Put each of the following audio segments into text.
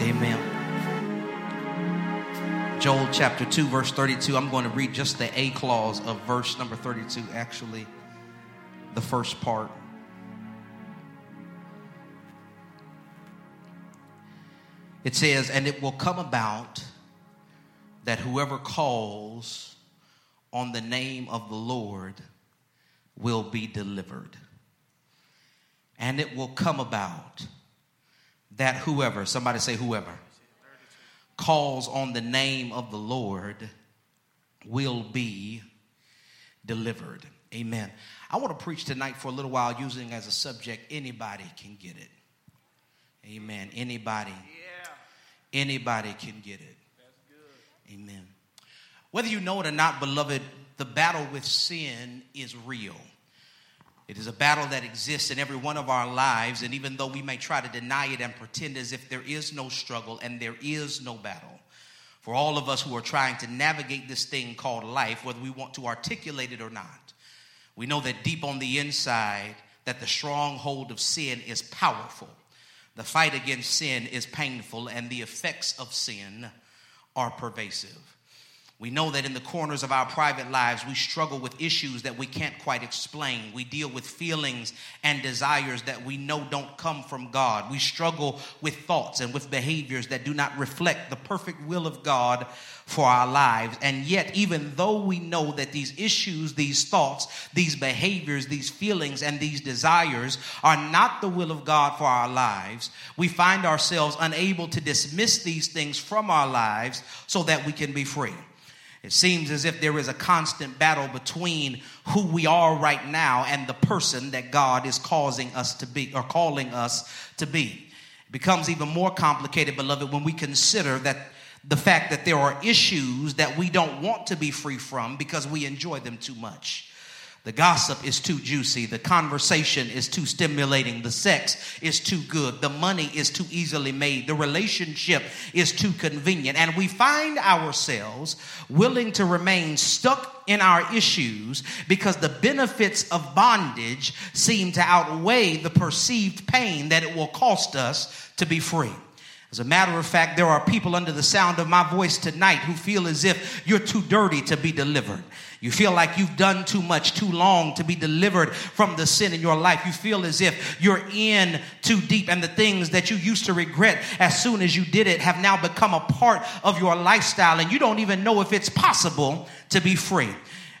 Amen. Joel chapter 2, verse 32. I'm going to read just the A clause of verse number 32, actually, the first part. It says, and it will come about that whoever calls on the name of the Lord will be delivered. And it will come about that whoever, somebody say whoever, calls on the name of the Lord will be delivered. Amen. I want to preach tonight for a little while using as a subject, anybody can get it. Amen. Anybody. Anybody can get it. That's good. Amen. Whether you know it or not, beloved, the battle with sin is real. It is a battle that exists in every one of our lives, and even though we may try to deny it and pretend as if there is no struggle and there is no battle, for all of us who are trying to navigate this thing called life, whether we want to articulate it or not, we know that deep on the inside that the stronghold of sin is powerful. The fight against sin is painful, and the effects of sin are pervasive. We know that in the corners of our private lives, we struggle with issues that we can't quite explain. We deal with feelings and desires that we know don't come from God. We struggle with thoughts and with behaviors that do not reflect the perfect will of God for our lives. And yet, even though we know that these issues, these thoughts, these behaviors, these feelings, and these desires are not the will of God for our lives, we find ourselves unable to dismiss these things from our lives so that we can be free. It seems as if there is a constant battle between who we are right now and the person that God is causing us to be or calling us to be. It becomes even more complicated, beloved, when we consider that the fact that there are issues that we don't want to be free from because we enjoy them too much. The gossip is too juicy. The conversation is too stimulating. The sex is too good. The money is too easily made. The relationship is too convenient. And we find ourselves willing to remain stuck in our issues because the benefits of bondage seem to outweigh the perceived pain that it will cost us to be free. As a matter of fact, there are people under the sound of my voice tonight who feel as if you're too dirty to be delivered. You feel like you've done too much, too long to be delivered from the sin in your life. You feel as if you're in too deep, and the things that you used to regret as soon as you did it have now become a part of your lifestyle, and you don't even know if it's possible to be free.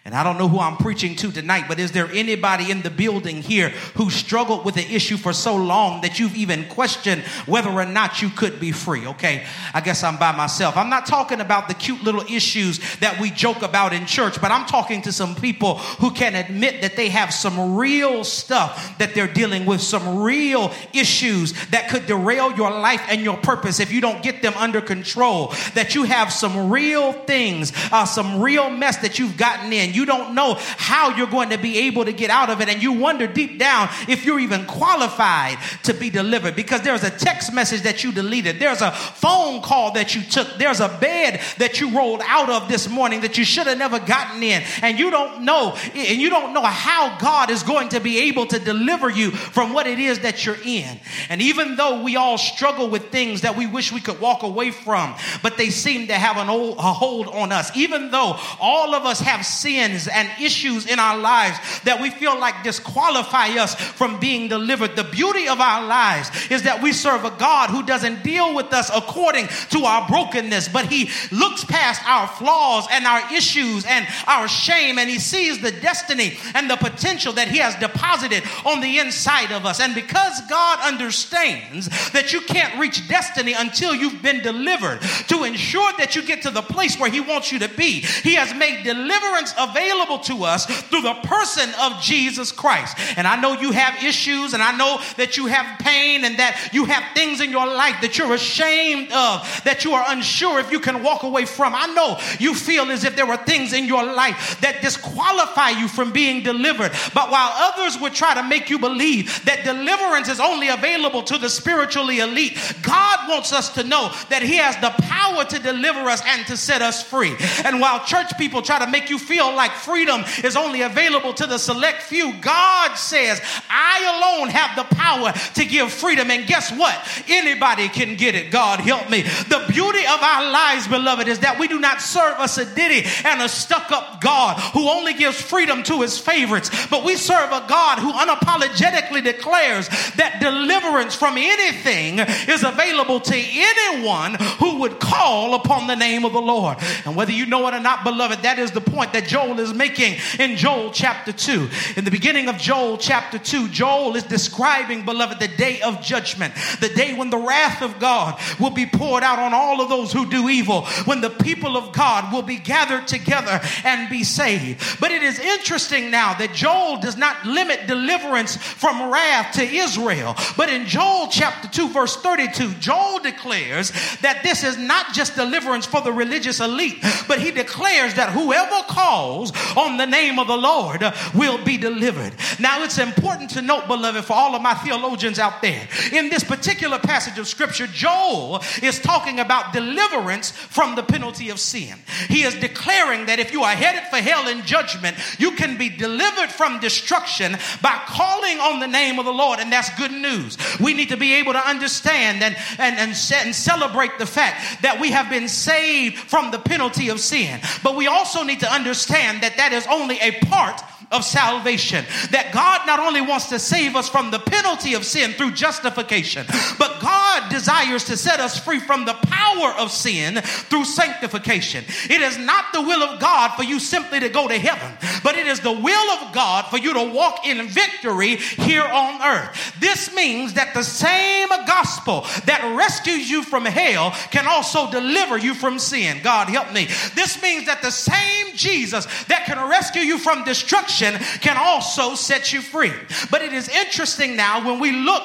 And I don't know who I'm preaching to tonight, but is there anybody in the building here who struggled with the issue for so long that you've even questioned whether or not you could be free? Okay, I guess I'm by myself. I'm not talking about the cute little issues that we joke about in church, but I'm talking to some people who can admit that they have some real stuff that they're dealing with, some real issues that could derail your life and your purpose if you don't get them under control, that you have some real things, some real mess that you've gotten in. You don't know how you're going to be able to get out of it, and you wonder deep down if you're even qualified to be delivered, because there's a text message that you deleted, there's a phone call that you took, there's a bed that you rolled out of this morning that you should have never gotten in, and you don't know how God is going to be able to deliver you from what it is that you're in. And even though we all struggle with things that we wish we could walk away from, but they seem to have a hold on us, even though all of us have sin and issues in our lives that we feel like disqualify us from being delivered. The beauty of our lives is that we serve a God who doesn't deal with us according to our brokenness, but he looks past our flaws and our issues and our shame, and he sees the destiny and the potential that he has deposited on the inside of us. And because God understands that you can't reach destiny until you've been delivered, to ensure that you get to the place where he wants you to be, he has made deliverance available to us through the person of Jesus Christ. And I know you have issues, and I know that you have pain, and that you have things in your life that you're ashamed of, that you are unsure if you can walk away from. I know you feel as if there were things in your life that disqualify you from being delivered. But while others would try to make you believe that deliverance is only available to the spiritually elite, God wants us to know that he has the power to deliver us and to set us free. And while church people try to make you feel like freedom is only available to the select few, God says, I alone have the power to give freedom. And guess what? Anybody can get it. God help me. The beauty of our lives, beloved, is that we do not serve a sedity and a stuck-up God who only gives freedom to his favorites, but we serve a God who unapologetically declares that deliverance from anything is available to anyone who would call upon the name of the Lord. And whether you know it or not, beloved, that is the point that Joel is making in Joel chapter 2. In the beginning of Joel chapter 2, Joel is describing, beloved, the day of judgment, the day when the wrath of God will be poured out on all of those who do evil, when the people of God will be gathered together and be saved. But it is interesting now that Joel does not limit deliverance from wrath to Israel. But in Joel chapter 2, verse 32, Joel declares that this is not just deliverance for the religious elite, but he declares that whoever calls on the name of the Lord will be delivered. Now, it's important to note, beloved, for all of my theologians out there, in this particular passage of Scripture, Joel is talking about deliverance from the penalty of sin. He is declaring that if you are headed for hell in judgment, you can be delivered from destruction by calling on the name of the Lord, and that's good news. We need to be able to understand and celebrate the fact that we have been saved from the penalty of sin. But we also need to understand that that is only a part of salvation, that God not only wants to save us from the penalty of sin through justification, but God desires to set us free from the power of sin through sanctification. It is not the will of God for you simply to go to heaven, but it is the will of God for you to walk in victory here on earth. This means that the same gospel that rescues you from hell can also deliver you from sin. God help me. This means that the same Jesus that can rescue you from destruction can also set you free. But it is interesting now when we look,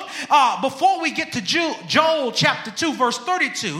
before we get to Joel chapter 2 verse 32,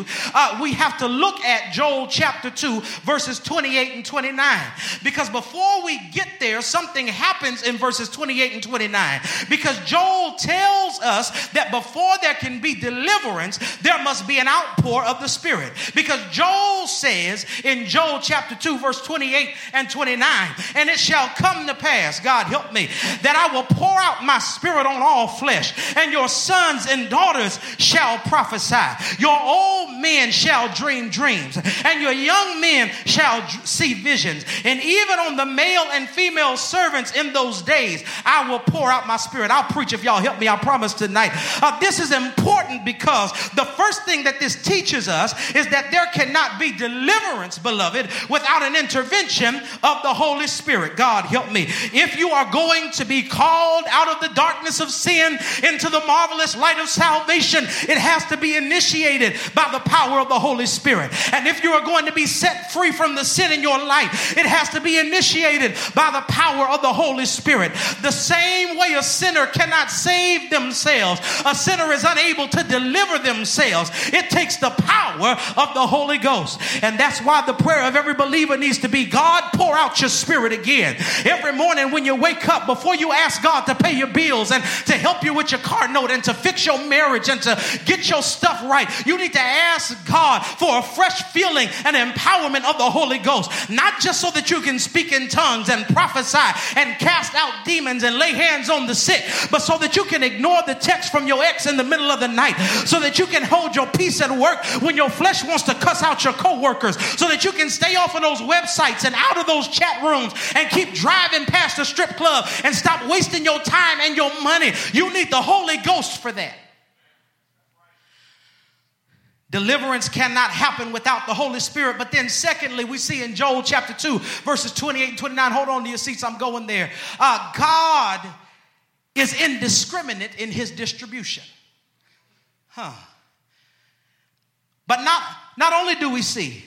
we have to look at Joel chapter 2 verses 28 and 29. Because before we get there, something happens in verses 28 and 29. Because Joel tells us that before there can be deliverance, there must be an outpour of the Spirit. Because Joel says in Joel chapter 2 verse 28 and 29, and it shall come to pass, God help me, that I will pour out my Spirit on all flesh, and your sons and daughters shall prophesy. Your old men shall dream dreams, and your young men shall see visions. And even on the male and female servants in those days, I will pour out my Spirit. I'll preach if y'all help me, I promise tonight. This is important because the first thing that this teaches us is that there cannot be deliverance, beloved, without an intervention of the Holy Spirit. God help me. If you are going to be called out of the darkness of sin into the marvelous light of salvation, it has to be initiated by the power of the Holy Spirit. And if you are going to be set free from the sin in your life, it has to be initiated by the power of the Holy Spirit. The same way a sinner cannot save themselves, a sinner is unable to deliver themselves. It takes the power of the Holy Ghost. And that's why the prayer of every believer needs to be, God, pour out your Spirit again. Every morning when you wake up, before you ask God to pay your bills and to help you with your car note and to fix your marriage and to get your stuff right, you need to ask God for a fresh feeling and empowerment of the Holy Ghost, not just so that you can speak in tongues and prophesy and cast out demons and lay hands on the sick, but so that you can ignore the text from your ex in the middle of the night, so that you can hold your peace at work when your flesh wants to cuss out your coworkers, so that you can stay off of those websites and out of those chat rooms and keep driving past the strip club and stop wasting your time and your money. You need the Holy Ghost for that. Deliverance cannot happen without the Holy Spirit. But then secondly, we see in Joel chapter 2, verses 28 and 29, hold on to your seats, I'm going there. God is indiscriminate in his distribution. But not only do we see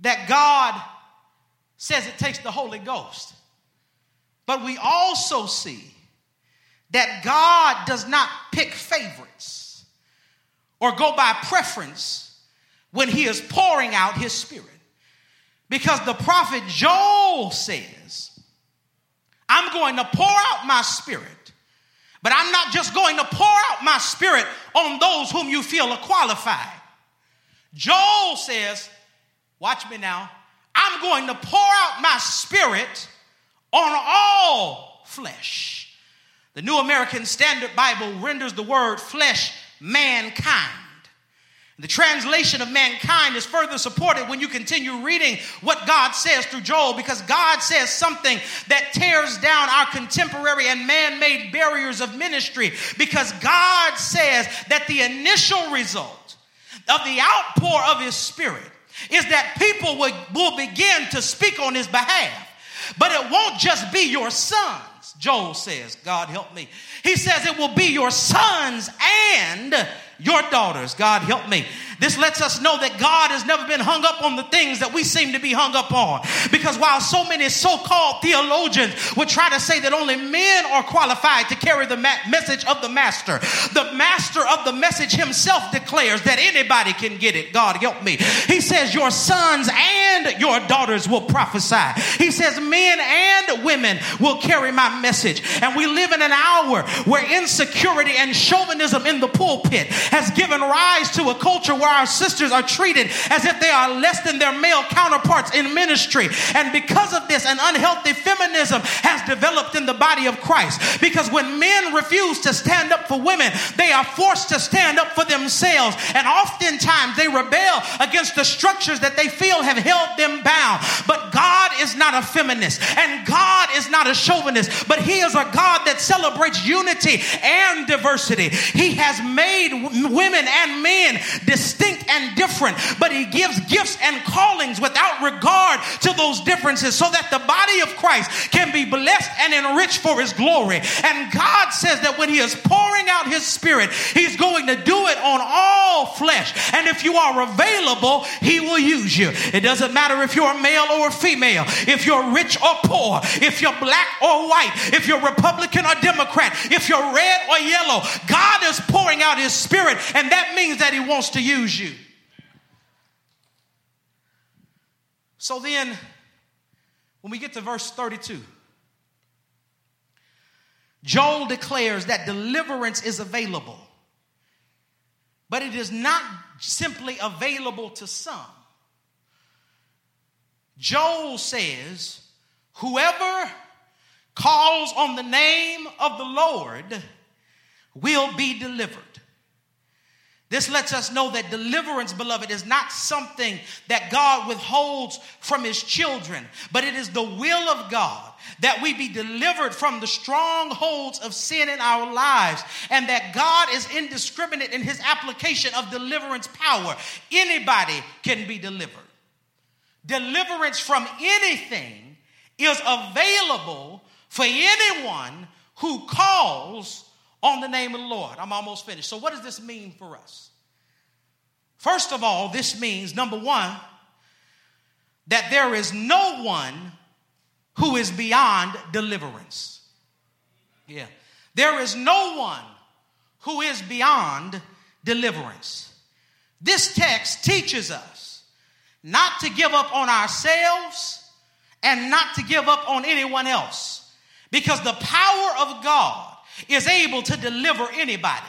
that God says it takes the Holy Ghost, but we also see that God does not pick favorites or go by preference when he is pouring out his Spirit. Because the prophet Joel says, I'm going to pour out my Spirit, but I'm not just going to pour out my Spirit on those whom you feel are qualified. Joel says, watch me now, I'm going to pour out my spirit on all flesh. The New American Standard Bible renders the word flesh mankind. The translation of mankind is further supported when you continue reading what God says through Joel, because God says something that tears down our contemporary and man-made barriers of ministry, because God says that the initial result of the outpour of his spirit is that people will begin to speak on his behalf. But it won't just be your sons, Joel says. God help me. He says it will be your sons and your daughters. God help me. This lets us know that God has never been hung up on the things that we seem to be hung up on. Because while so many so-called theologians would try to say that only men are qualified to carry the message of the master of the message himself declares that anybody can get it. God help me. He says your sons and your daughters will prophesy. He says men and women will carry my message. And we live in an hour where insecurity and chauvinism in the pulpit has given rise to a culture where our sisters are treated as if they are less than their male counterparts in ministry. And because of this, an unhealthy feminism has developed in the body of Christ. Because when men refuse to stand up for women, they are forced to stand up for themselves. And oftentimes they rebel against the structures that they feel have held them bound. But God is not a feminist, and God is not a chauvinist, but he is a God that celebrates unity and diversity. He has made women and men distinct and different, but he gives gifts and callings without regard to those differences so that the body of Christ can be blessed and enriched for his glory. And God says that when he is pouring out his spirit, he's going to do it on all flesh. And if you are available, he will use you. It doesn't matter if you're a male or a female, if you're rich or poor, if you're black or white, if you're Republican or Democrat, if you're red or yellow, God is pouring out his spirit, and that means that he wants to use you. So then, when we get to verse 32, Joel declares that deliverance is available, but it is not simply available to some. Joel says, whoever calls on the name of the Lord will be delivered. This lets us know that deliverance, beloved, is not something that God withholds from his children, but it is the will of God that we be delivered from the strongholds of sin in our lives, and that God is indiscriminate in his application of deliverance power. Anybody can be delivered. Deliverance from anything is available for anyone who calls on the name of the Lord. I'm almost finished. So what does this mean for us? First of all, this means, number one, that there is no one who is beyond deliverance. Yeah. There is no one who is beyond deliverance. This text teaches us not to give up on ourselves and not to give up on anyone else, because the power of God is able to deliver anybody.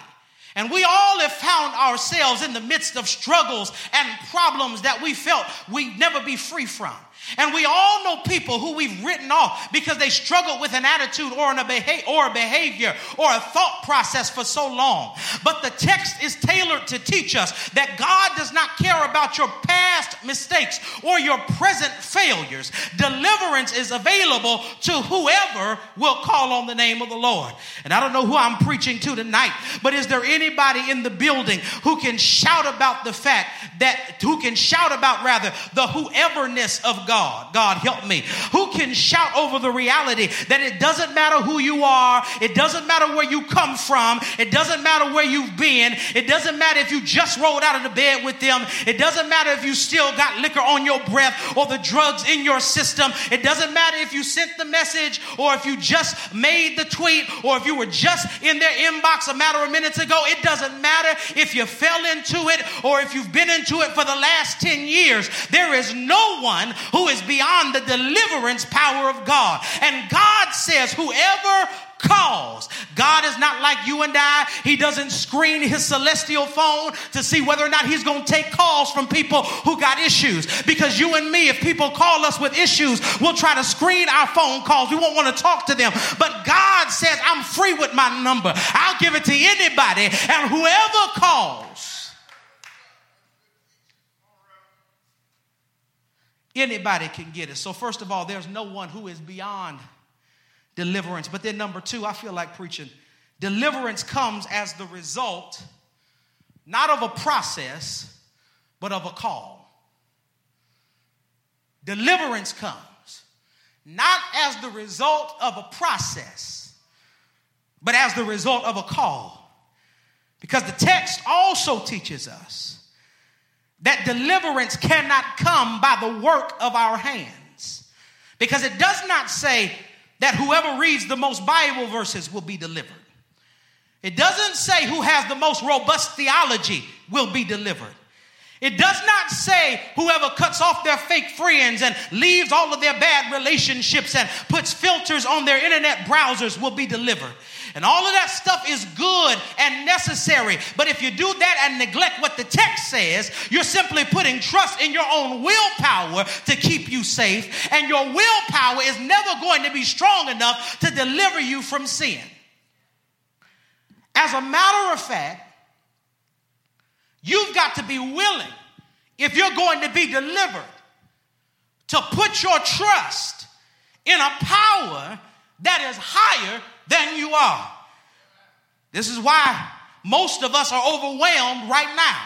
And we all have found ourselves in the midst of struggles and problems that we felt we'd never be free from. And we all know people who we've written off because they struggled with an attitude or a behavior or a thought process for so long. But the text is tailored to teach us that God does not care about your past mistakes or your present failures. Deliverance is available to whoever will call on the name of the Lord. And I don't know who I'm preaching to tonight, but is there anybody in the building who can shout about the whoeverness of God? God help me. Who can shout over the reality that it doesn't matter who you are, it doesn't matter where you come from, it doesn't matter where you've been, it doesn't matter if you just rolled out of the bed with them, it doesn't matter if you still got liquor on your breath or the drugs in your system, it doesn't matter if you sent the message or if you just made the tweet or if you were just in their inbox a matter of minutes ago, it doesn't matter if you fell into it or if you've been into it for the last 10 years. There is no one who is beyond the deliverance power of God. And God says, whoever cause. God is not like you and I. He doesn't screen his celestial phone to see whether or not he's going to take calls from people who got issues. Because you and me, if people call us with issues, we'll try to screen our phone calls. We won't want to talk to them. But God says, I'm free with my number. I'll give it to anybody and whoever calls. Anybody can get it. So first of all, there's no one who is beyond deliverance. But then number two, I feel like preaching. Deliverance comes as the result, not of a process, but of a call. Deliverance comes not as the result of a process, but as the result of a call. Because the text also teaches us that deliverance cannot come by the work of our hands. Because it does not say that whoever reads the most Bible verses will be delivered. It doesn't say who has the most robust theology will be delivered. It does not say whoever cuts off their fake friends and leaves all of their bad relationships and puts filters on their internet browsers will be delivered. And all of that stuff is good and necessary. But if you do that and neglect what the text says, you're simply putting trust in your own willpower to keep you safe. And your willpower is never going to be strong enough to deliver you from sin. As a matter of fact, you've got to be willing, if you're going to be delivered, to put your trust in a power that is higher than you are. This is why most of us are overwhelmed right now.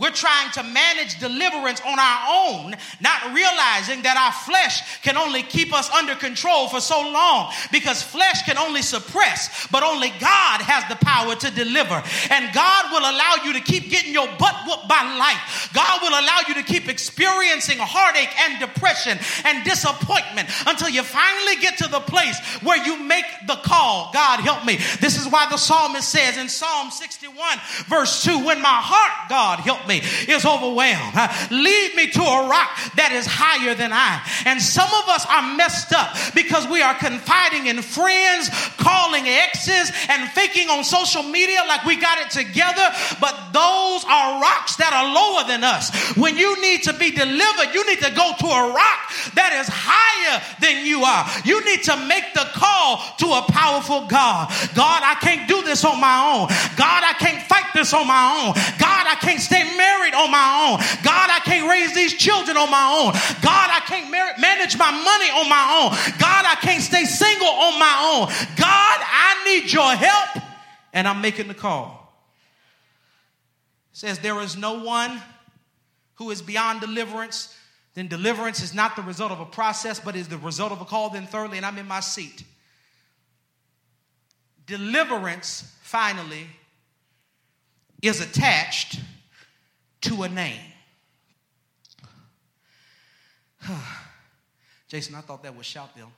We're trying to manage deliverance on our own, not realizing that our flesh can only keep us under control for so long, because flesh can only suppress, but only God has the power to deliver. And God will allow you to keep getting your butt whooped by life. God will allow you to keep experiencing heartache and depression and disappointment until you finally get to the place where you make the call. God help me. This is why the psalmist says in Psalm 61 verse 2, when my heart, God help me, is overwhelmed, lead me to a rock that is higher than I. And some of us are messed up because we are confiding in friends, calling exes, and faking on social media like we got it together. But those are rocks that are lower than us. When you need to be delivered, you need to go to a rock that is higher than you are. You need to make the call to a powerful God. God, I can't do this on my own. God, I can't fight this on my own. God, I can't stay married on my own. God, I can't raise these children on my own. God, I can't manage my money on my own. God, I can't stay single on my own. God, I need your help. And I'm making the call. It says there is no one who is beyond deliverance. Then deliverance is not the result of a process, but is the result of a call. Then thirdly, and I'm in my seat, deliverance finally is attached to a name. Jason, I thought that would shout them.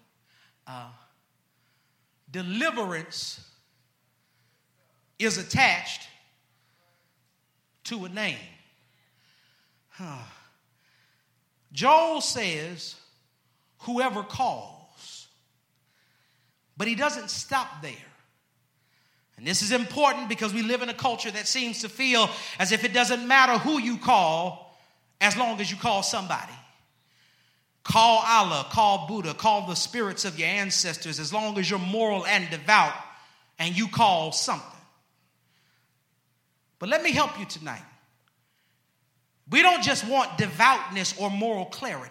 Deliverance is attached to a name. Joel says, whoever calls. But he doesn't stop there. And this is important because we live in a culture that seems to feel as if it doesn't matter who you call, as long as you call somebody. Call Allah, call Buddha, call the spirits of your ancestors, as long as you're moral and devout and you call something. But let me help you tonight. We don't just want devoutness or moral clarity.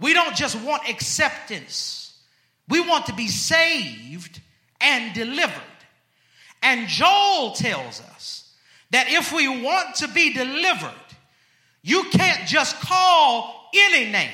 We don't just want acceptance. We want to be saved and delivered. And Joel tells us that if we want to be delivered, you can't just call any name,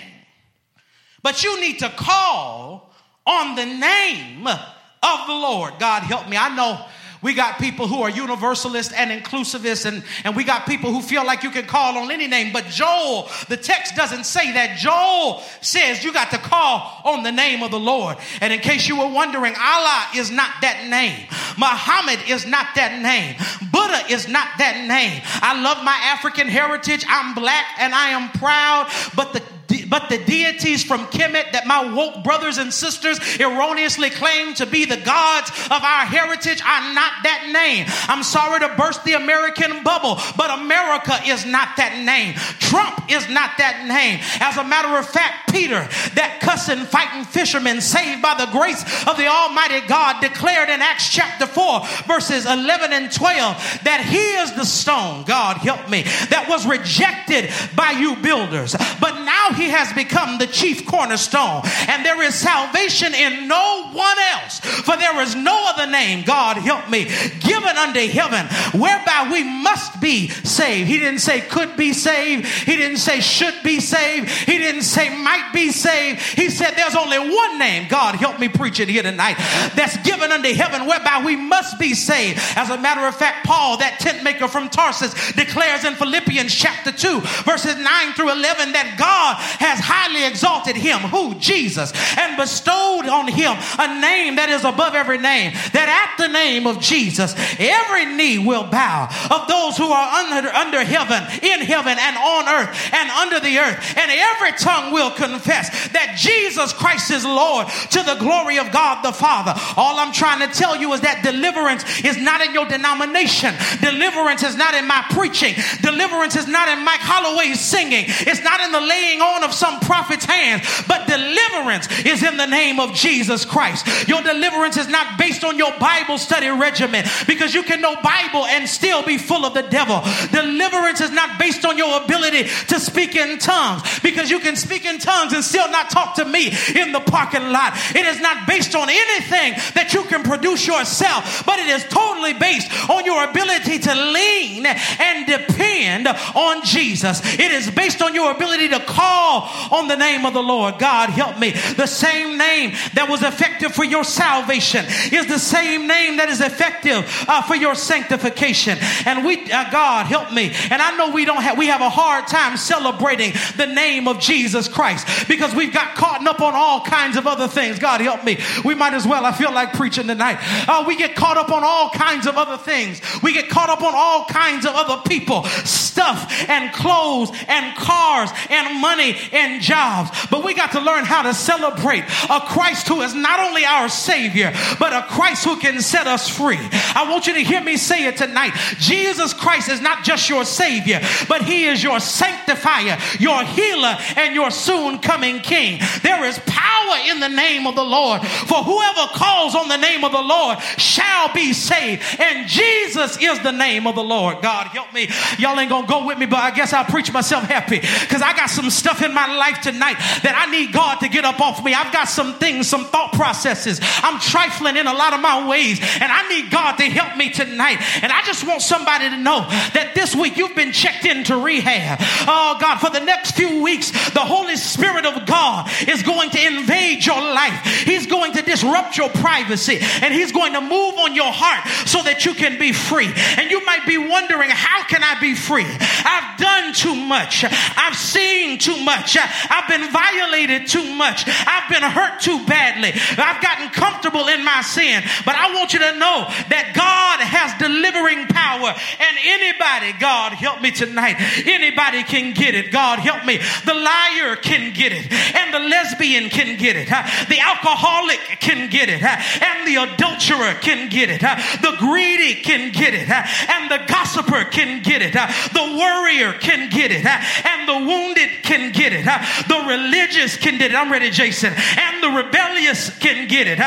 but you need to call on the name of the Lord. God help me. I know we got people who are universalist and inclusivist, and we got people who feel like you can call on any name. But Joel, the text doesn't say that. Joel says you got to call on the name of the Lord. And in case you were wondering, Allah is not that name. Muhammad is not that name. Buddha is not that name. I love my African heritage. I'm black and I am proud. But the but the deities from Kemet that my woke brothers and sisters erroneously claim to be the gods of our heritage are not that name. I'm sorry to burst the American bubble, but America is not that name. Trump is not that name. As a matter of fact, Peter, that cussing, fighting fisherman saved by the grace of the Almighty God, declared in Acts chapter 4, verses 11 and 12, that he is the stone, God help me, that was rejected by you builders, but now he has become the chief cornerstone, and there is salvation in no one else, for there is no other name, God help me, given unto heaven, whereby we must be saved. He didn't say could be saved. He didn't say should be saved. He didn't say might be saved. He said there's only one name, God help me preach it here tonight, that's given unto heaven, whereby we must be saved. As a matter of fact, Paul, that tent maker from Tarsus, declares in Philippians chapter 2, verses 9 through 11, that God has highly exalted him, who? Jesus, and bestowed on him a name that is above every name, that at the name of Jesus, every knee will bow, of those who are under heaven, in heaven, and on earth, and under the earth, and every tongue will confess that Jesus Christ is Lord, to the glory of God the Father. All I'm trying to tell you is that deliverance is not in your denomination. Deliverance is not in my preaching. Deliverance is not in Mike Holloway's singing. It's not in the laying on of some prophet's hands, but deliverance is in the name of Jesus Christ. Your deliverance is not based on your Bible study regimen, because you can know Bible and still be full of the devil. Deliverance is not based on your ability to speak in tongues, because you can speak in tongues and still not talk to me in the parking lot. It is not based on anything that you can produce yourself, but it is totally based on your ability to lean and depend on Jesus. It is based on your ability to call on the name of the Lord. God help me. The same name that was effective for your salvation is the same name that is effective for your sanctification. And we, God help me. And I know we have a hard time celebrating the name of Jesus Christ, because we've got caught up on all kinds of other things. God help me. We might as well, I feel like preaching tonight. We get caught up on all kinds of other things. We get caught up on all kinds of other people, stuff and clothes and cars and money and jobs. But we got to learn how to celebrate a Christ who is not only our Savior, but a Christ who can set us free. I want you to hear me say it tonight. Jesus Christ is not just your Savior, but he is your sanctifier, your healer, and your soon coming King. There is power in the name of the Lord, for whoever calls on the name of the Lord shall be saved. And Jesus is the name of the Lord. God help me. Y'all ain't gonna go with me, but I guess I'll preach myself happy, because I got some stuff in my life tonight that I need God to get up off me. I've got some things, some thought processes. I'm trifling in a lot of my ways, and I need God to help me tonight. And I just want somebody to know that this week you've been checked into rehab. Oh God, for the next few weeks, the Holy Spirit of God is going to invade your life. He's going to disrupt your privacy, and he's going to move on your heart so that you can be free. And you might be wondering, how can I be free? I've done too much. I've seen too much. I've been violated too much. I've been hurt too badly. I've gotten comfortable in my sin. But I want you to know that God has delivering power, and anybody, God help me tonight, anybody can get it. God help me. The liar can get it, and the lesbian can get it. The alcoholic can get it, and the adulterer can get it. The greedy can get it, and the gossiper can get it. The worrier can get it, and the wounded can get it. The religious can get it. I'm ready, Jason. And the rebellious can get it.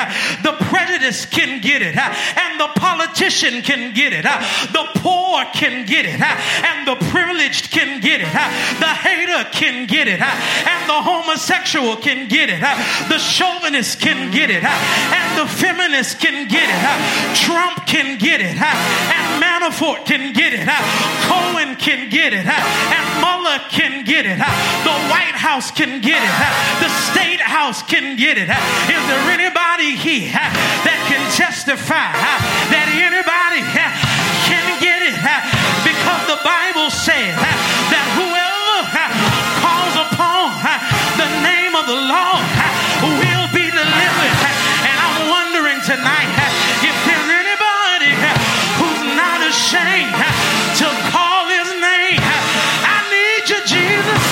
The prejudiced can get it, and the politician can get it. The poor can get it, and the privileged can get it. The hater can get it, and the homosexual can get it. The chauvinists can get it, and the feminists can get it. Trump can get it, and Manafort can get it. Cohen can get it, and Mueller can get it. The White House can get it. The State House can get it. Is there anybody here that can testify that anybody can get it? Because the Bible says that whoever calls upon the name of the Lord will be delivered. And I'm wondering tonight if there's anybody who's not ashamed to call his name. I need you, Jesus,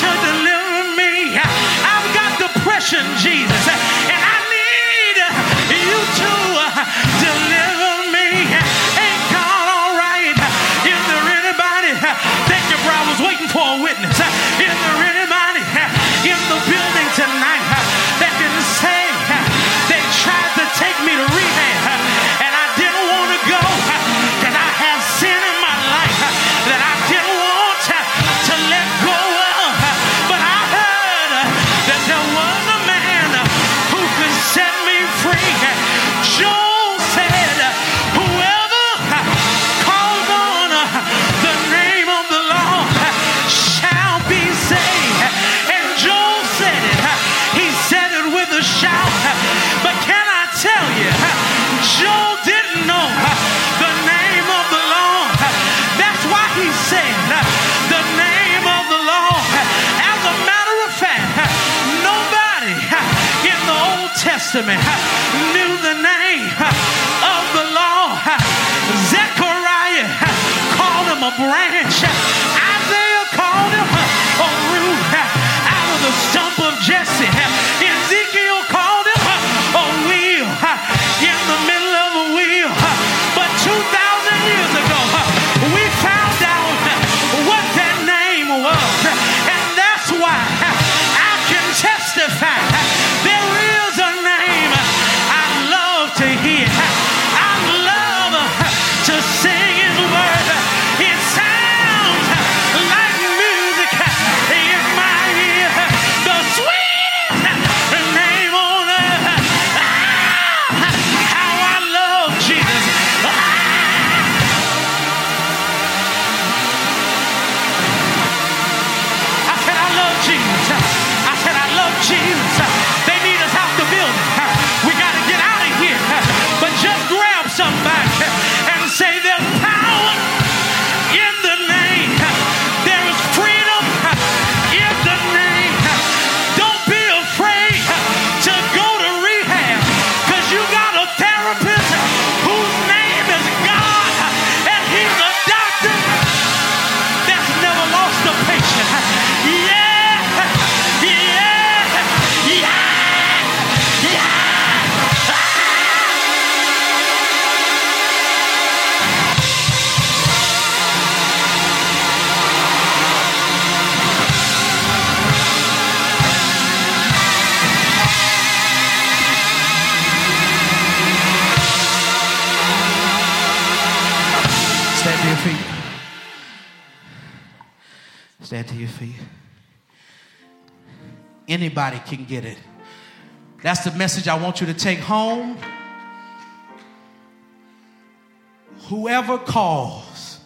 to deliver me. Testament knew the name of the Lord. Zechariah called him a branch. Isaiah called him a root out of the stump of Jesse. Ezekiel called him a wheel in the middle of a wheel. But 2,000 years ago, we found out what that name was. And that's why I can testify. Stand to your feet. Anybody can get it. That's the message I want you to take home. Whoever calls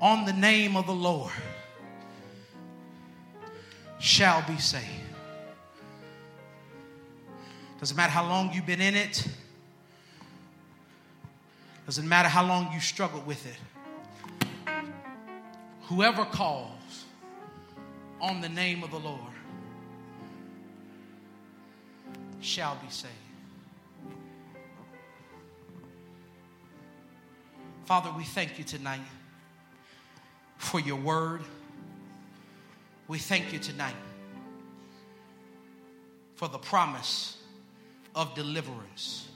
on the name of the Lord shall be saved. Doesn't matter how long you've been in it. Doesn't matter how long you struggled with it. Whoever calls on the name of the Lord shall be saved. Father, we thank you tonight for your word. We thank you tonight for the promise of deliverance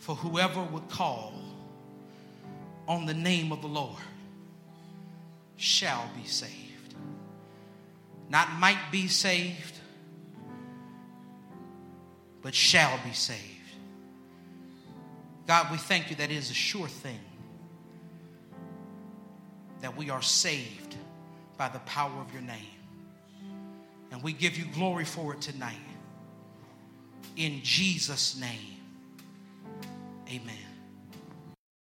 for whoever would call on the name of the Lord shall be saved. Not might be saved, but shall be saved. God, we thank you that it is a sure thing that we are saved by the power of your name. And we give you glory for it tonight. In Jesus' name, amen.